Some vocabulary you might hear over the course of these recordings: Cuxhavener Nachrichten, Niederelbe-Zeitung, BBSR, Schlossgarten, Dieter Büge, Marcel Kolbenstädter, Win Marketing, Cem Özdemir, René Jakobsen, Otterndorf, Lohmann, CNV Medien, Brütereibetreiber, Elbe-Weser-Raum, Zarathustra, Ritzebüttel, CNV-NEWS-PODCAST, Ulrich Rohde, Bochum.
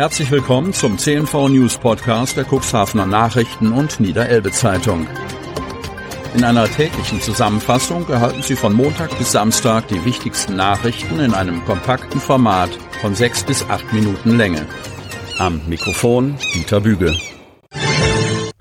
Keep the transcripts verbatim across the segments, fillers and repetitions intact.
Herzlich willkommen zum C N V News Podcast der Cuxhavener Nachrichten und Niederelbe-Zeitung. In einer täglichen Zusammenfassung erhalten Sie von Montag bis Samstag die wichtigsten Nachrichten in einem kompakten Format von sechs bis acht Minuten Länge. Am Mikrofon Dieter Büge.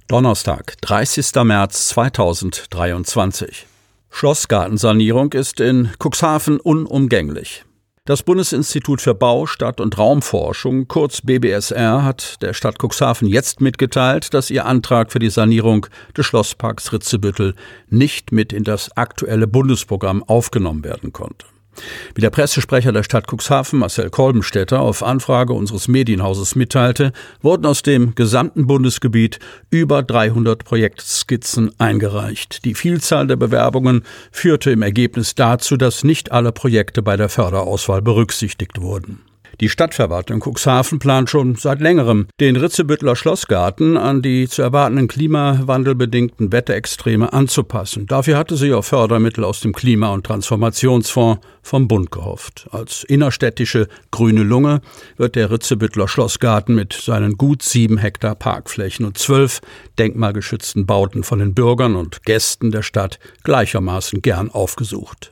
Donnerstag, dreißigster März zweitausenddreiundzwanzig. Schlossgartensanierung ist in Cuxhaven unumgänglich. Das Bundesinstitut für Bau, Stadt- und Raumforschung, kurz B B S R, hat der Stadt Cuxhaven jetzt mitgeteilt, dass ihr Antrag für die Sanierung des Schlossparks Ritzebüttel nicht mit in das aktuelle Bundesprogramm aufgenommen werden konnte. Wie der Pressesprecher der Stadt Cuxhaven, Marcel Kolbenstädter, auf Anfrage unseres Medienhauses mitteilte, wurden aus dem gesamten Bundesgebiet über dreihundert Projektskizzen eingereicht. Die Vielzahl der Bewerbungen führte im Ergebnis dazu, dass nicht alle Projekte bei der Förderauswahl berücksichtigt wurden. Die Stadtverwaltung Cuxhaven plant schon seit längerem, den Ritzebütteler Schlossgarten an die zu erwartenden klimawandelbedingten Wetterextreme anzupassen. Dafür hatte sie auf Fördermittel aus dem Klima- und Transformationsfonds vom Bund gehofft. Als innerstädtische grüne Lunge wird der Ritzebütteler Schlossgarten mit seinen gut sieben Hektar Parkflächen und zwölf denkmalgeschützten Bauten von den Bürgern und Gästen der Stadt gleichermaßen gern aufgesucht.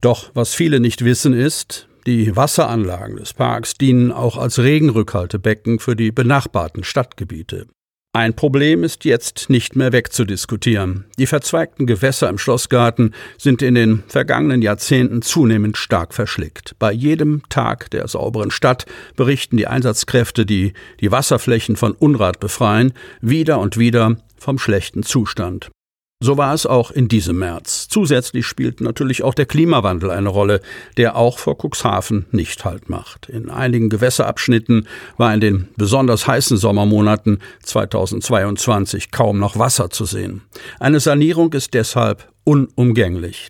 Doch was viele nicht wissen ist: Die Wasseranlagen des Parks dienen auch als Regenrückhaltebecken für die benachbarten Stadtgebiete. Ein Problem ist jetzt nicht mehr wegzudiskutieren. Die verzweigten Gewässer im Schlossgarten sind in den vergangenen Jahrzehnten zunehmend stark verschlickt. Bei jedem Tag der sauberen Stadt berichten die Einsatzkräfte, die die Wasserflächen von Unrat befreien, wieder und wieder vom schlechten Zustand. So war es auch in diesem März. Zusätzlich spielt natürlich auch der Klimawandel eine Rolle, der auch vor Cuxhaven nicht Halt macht. In einigen Gewässerabschnitten war in den besonders heißen Sommermonaten zweitausendzweiundzwanzig kaum noch Wasser zu sehen. Eine Sanierung ist deshalb unumgänglich.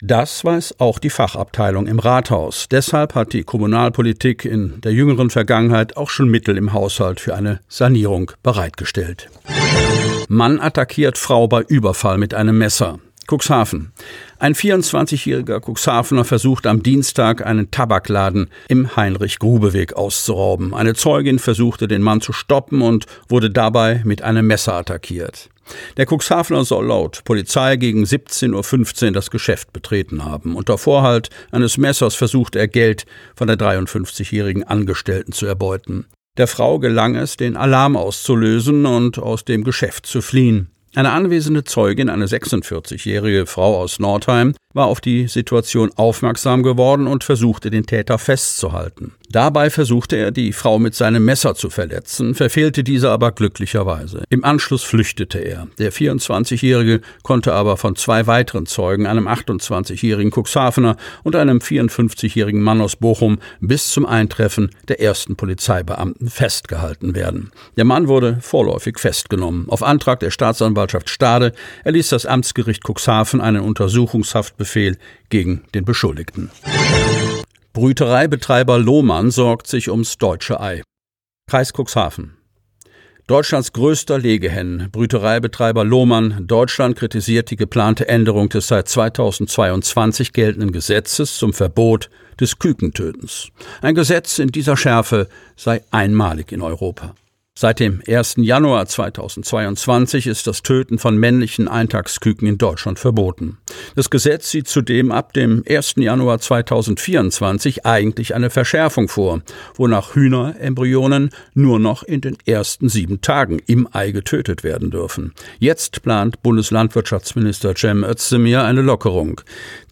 Das weiß auch die Fachabteilung im Rathaus. Deshalb hat die Kommunalpolitik in der jüngeren Vergangenheit auch schon Mittel im Haushalt für eine Sanierung bereitgestellt. Mann attackiert Frau bei Überfall mit einem Messer. Cuxhaven. Ein vierundzwanzigjähriger Cuxhavener versucht am Dienstag, einen Tabakladen im Heinrich-Grube-Weg auszurauben. Eine Zeugin versuchte, den Mann zu stoppen und wurde dabei mit einem Messer attackiert. Der Cuxhavener soll laut Polizei gegen siebzehn Uhr fünfzehn das Geschäft betreten haben. Unter Vorhalt eines Messers versuchte er, Geld von der dreiundfünfzigjährigen Angestellten zu erbeuten. Der Frau gelang es, den Alarm auszulösen und aus dem Geschäft zu fliehen. Eine anwesende Zeugin, eine sechsundvierzigjährige Frau aus Nordheim, war auf die Situation aufmerksam geworden und versuchte, den Täter festzuhalten. Dabei versuchte er, die Frau mit seinem Messer zu verletzen, verfehlte diese aber glücklicherweise. Im Anschluss flüchtete er. Der vierundzwanzigjährige konnte aber von zwei weiteren Zeugen, einem achtundzwanzigjährigen Cuxhavener und einem vierundfünfzigjährigen Mann aus Bochum, bis zum Eintreffen der ersten Polizeibeamten festgehalten werden. Der Mann wurde vorläufig festgenommen. Auf Antrag der Staatsanwaltschaft Stade erließ das Amtsgericht Cuxhaven einen Untersuchungshaftbefehl gegen den Beschuldigten. Brütereibetreiber Lohmann sorgt sich ums deutsche Ei. Kreis Cuxhaven. Deutschlands größter Legehennen, Brütereibetreiber Lohmann Deutschland, kritisiert die geplante Änderung des seit zweitausendzweiundzwanzig geltenden Gesetzes zum Verbot des Kükentötens. Ein Gesetz in dieser Schärfe sei einmalig in Europa. Seit dem ersten Januar zweitausendzweiundzwanzig ist das Töten von männlichen Eintagsküken in Deutschland verboten. Das Gesetz sieht zudem ab dem ersten Januar zweitausendvierundzwanzig eigentlich eine Verschärfung vor, wonach Hühnerembryonen nur noch in den ersten sieben Tagen im Ei getötet werden dürfen. Jetzt plant Bundeslandwirtschaftsminister Cem Özdemir eine Lockerung.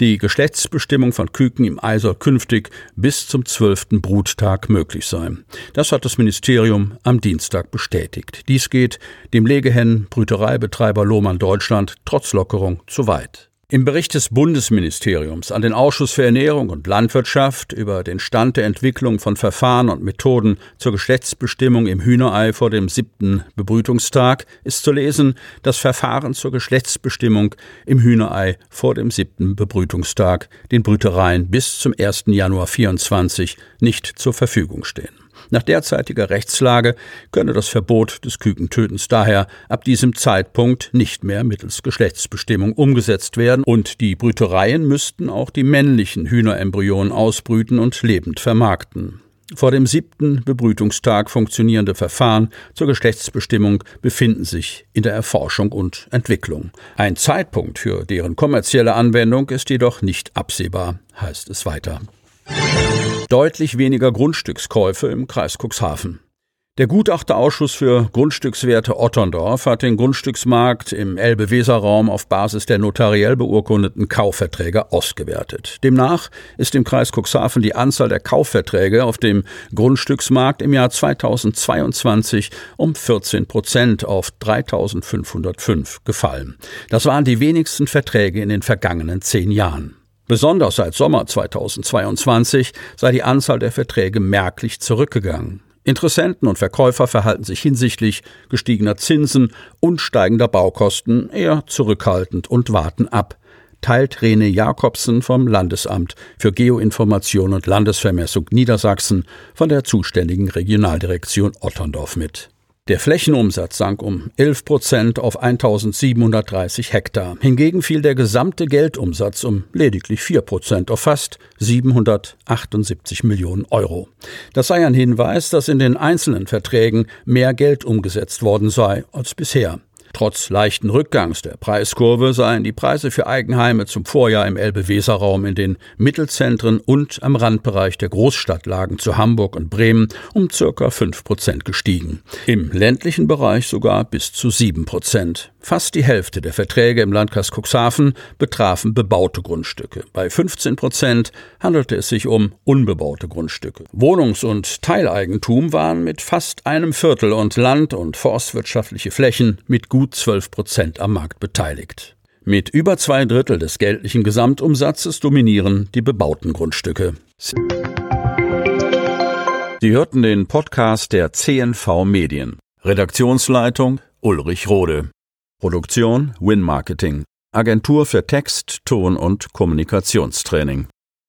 Die Geschlechtsbestimmung von Küken im Ei soll künftig bis zum zwölften Bruttag möglich sein. Das hat das Ministerium am Dienstag bestätigt. Dies geht dem Legehennen Brütereibetreiber Lohmann Deutschland trotz Lockerung zu weit. Im Bericht des Bundesministeriums an den Ausschuss für Ernährung und Landwirtschaft über den Stand der Entwicklung von Verfahren und Methoden zur Geschlechtsbestimmung im Hühnerei vor dem siebten Bebrütungstag ist zu lesen, dass Verfahren zur Geschlechtsbestimmung im Hühnerei vor dem siebten Bebrütungstag den Brütereien bis zum ersten Januar vierundzwanzig nicht zur Verfügung stehen. Nach derzeitiger Rechtslage könne das Verbot des Kükentötens daher ab diesem Zeitpunkt nicht mehr mittels Geschlechtsbestimmung umgesetzt werden und die Brütereien müssten auch die männlichen Hühnerembryonen ausbrüten und lebend vermarkten. Vor dem siebten Bebrütungstag funktionierende Verfahren zur Geschlechtsbestimmung befinden sich in der Erforschung und Entwicklung. Ein Zeitpunkt für deren kommerzielle Anwendung ist jedoch nicht absehbar, heißt es weiter. Deutlich weniger Grundstückskäufe im Kreis Cuxhaven. Der Gutachterausschuss für Grundstückswerte Otterndorf hat den Grundstücksmarkt im Elbe-Weser-Raum auf Basis der notariell beurkundeten Kaufverträge ausgewertet. Demnach ist im Kreis Cuxhaven die Anzahl der Kaufverträge auf dem Grundstücksmarkt im Jahr zweitausendzweiundzwanzig um vierzehn Prozent auf dreitausendfünfhundertfünf gefallen. Das waren die wenigsten Verträge in den vergangenen zehn Jahren. Besonders seit Sommer zweitausendzweiundzwanzig sei die Anzahl der Verträge merklich zurückgegangen. Interessenten und Verkäufer verhalten sich hinsichtlich gestiegener Zinsen und steigender Baukosten eher zurückhaltend und warten ab, teilt René Jakobsen vom Landesamt für Geoinformation und Landesvermessung Niedersachsen von der zuständigen Regionaldirektion Otterndorf mit. Der Flächenumsatz sank um elf Prozent auf eintausendsiebenhundertdreißig Hektar. Hingegen fiel der gesamte Geldumsatz um lediglich vier Prozent auf fast siebenhundertachtundsiebzig Millionen Euro. Das sei ein Hinweis, dass in den einzelnen Verträgen mehr Geld umgesetzt worden sei als bisher. Trotz leichten Rückgangs der Preiskurve seien die Preise für Eigenheime zum Vorjahr im Elbe-Weser-Raum in den Mittelzentren und am Randbereich der Großstadtlagen zu Hamburg und Bremen um ca. fünf Prozent gestiegen. Im ländlichen Bereich sogar bis zu sieben Prozent. Fast die Hälfte der Verträge im Landkreis Cuxhaven betrafen bebaute Grundstücke. Bei fünfzehn Prozent handelte es sich um unbebaute Grundstücke. Wohnungs- und Teileigentum waren mit fast einem Viertel und Land- und forstwirtschaftliche Flächen mit gut zwölf Prozent am Markt beteiligt. Mit über zwei Drittel des geldlichen Gesamtumsatzes dominieren die bebauten Grundstücke. Sie hörten den Podcast der C N V Medien. Redaktionsleitung Ulrich Rohde. Produktion Win Marketing. Agentur für Text, Ton und Kommunikationstraining.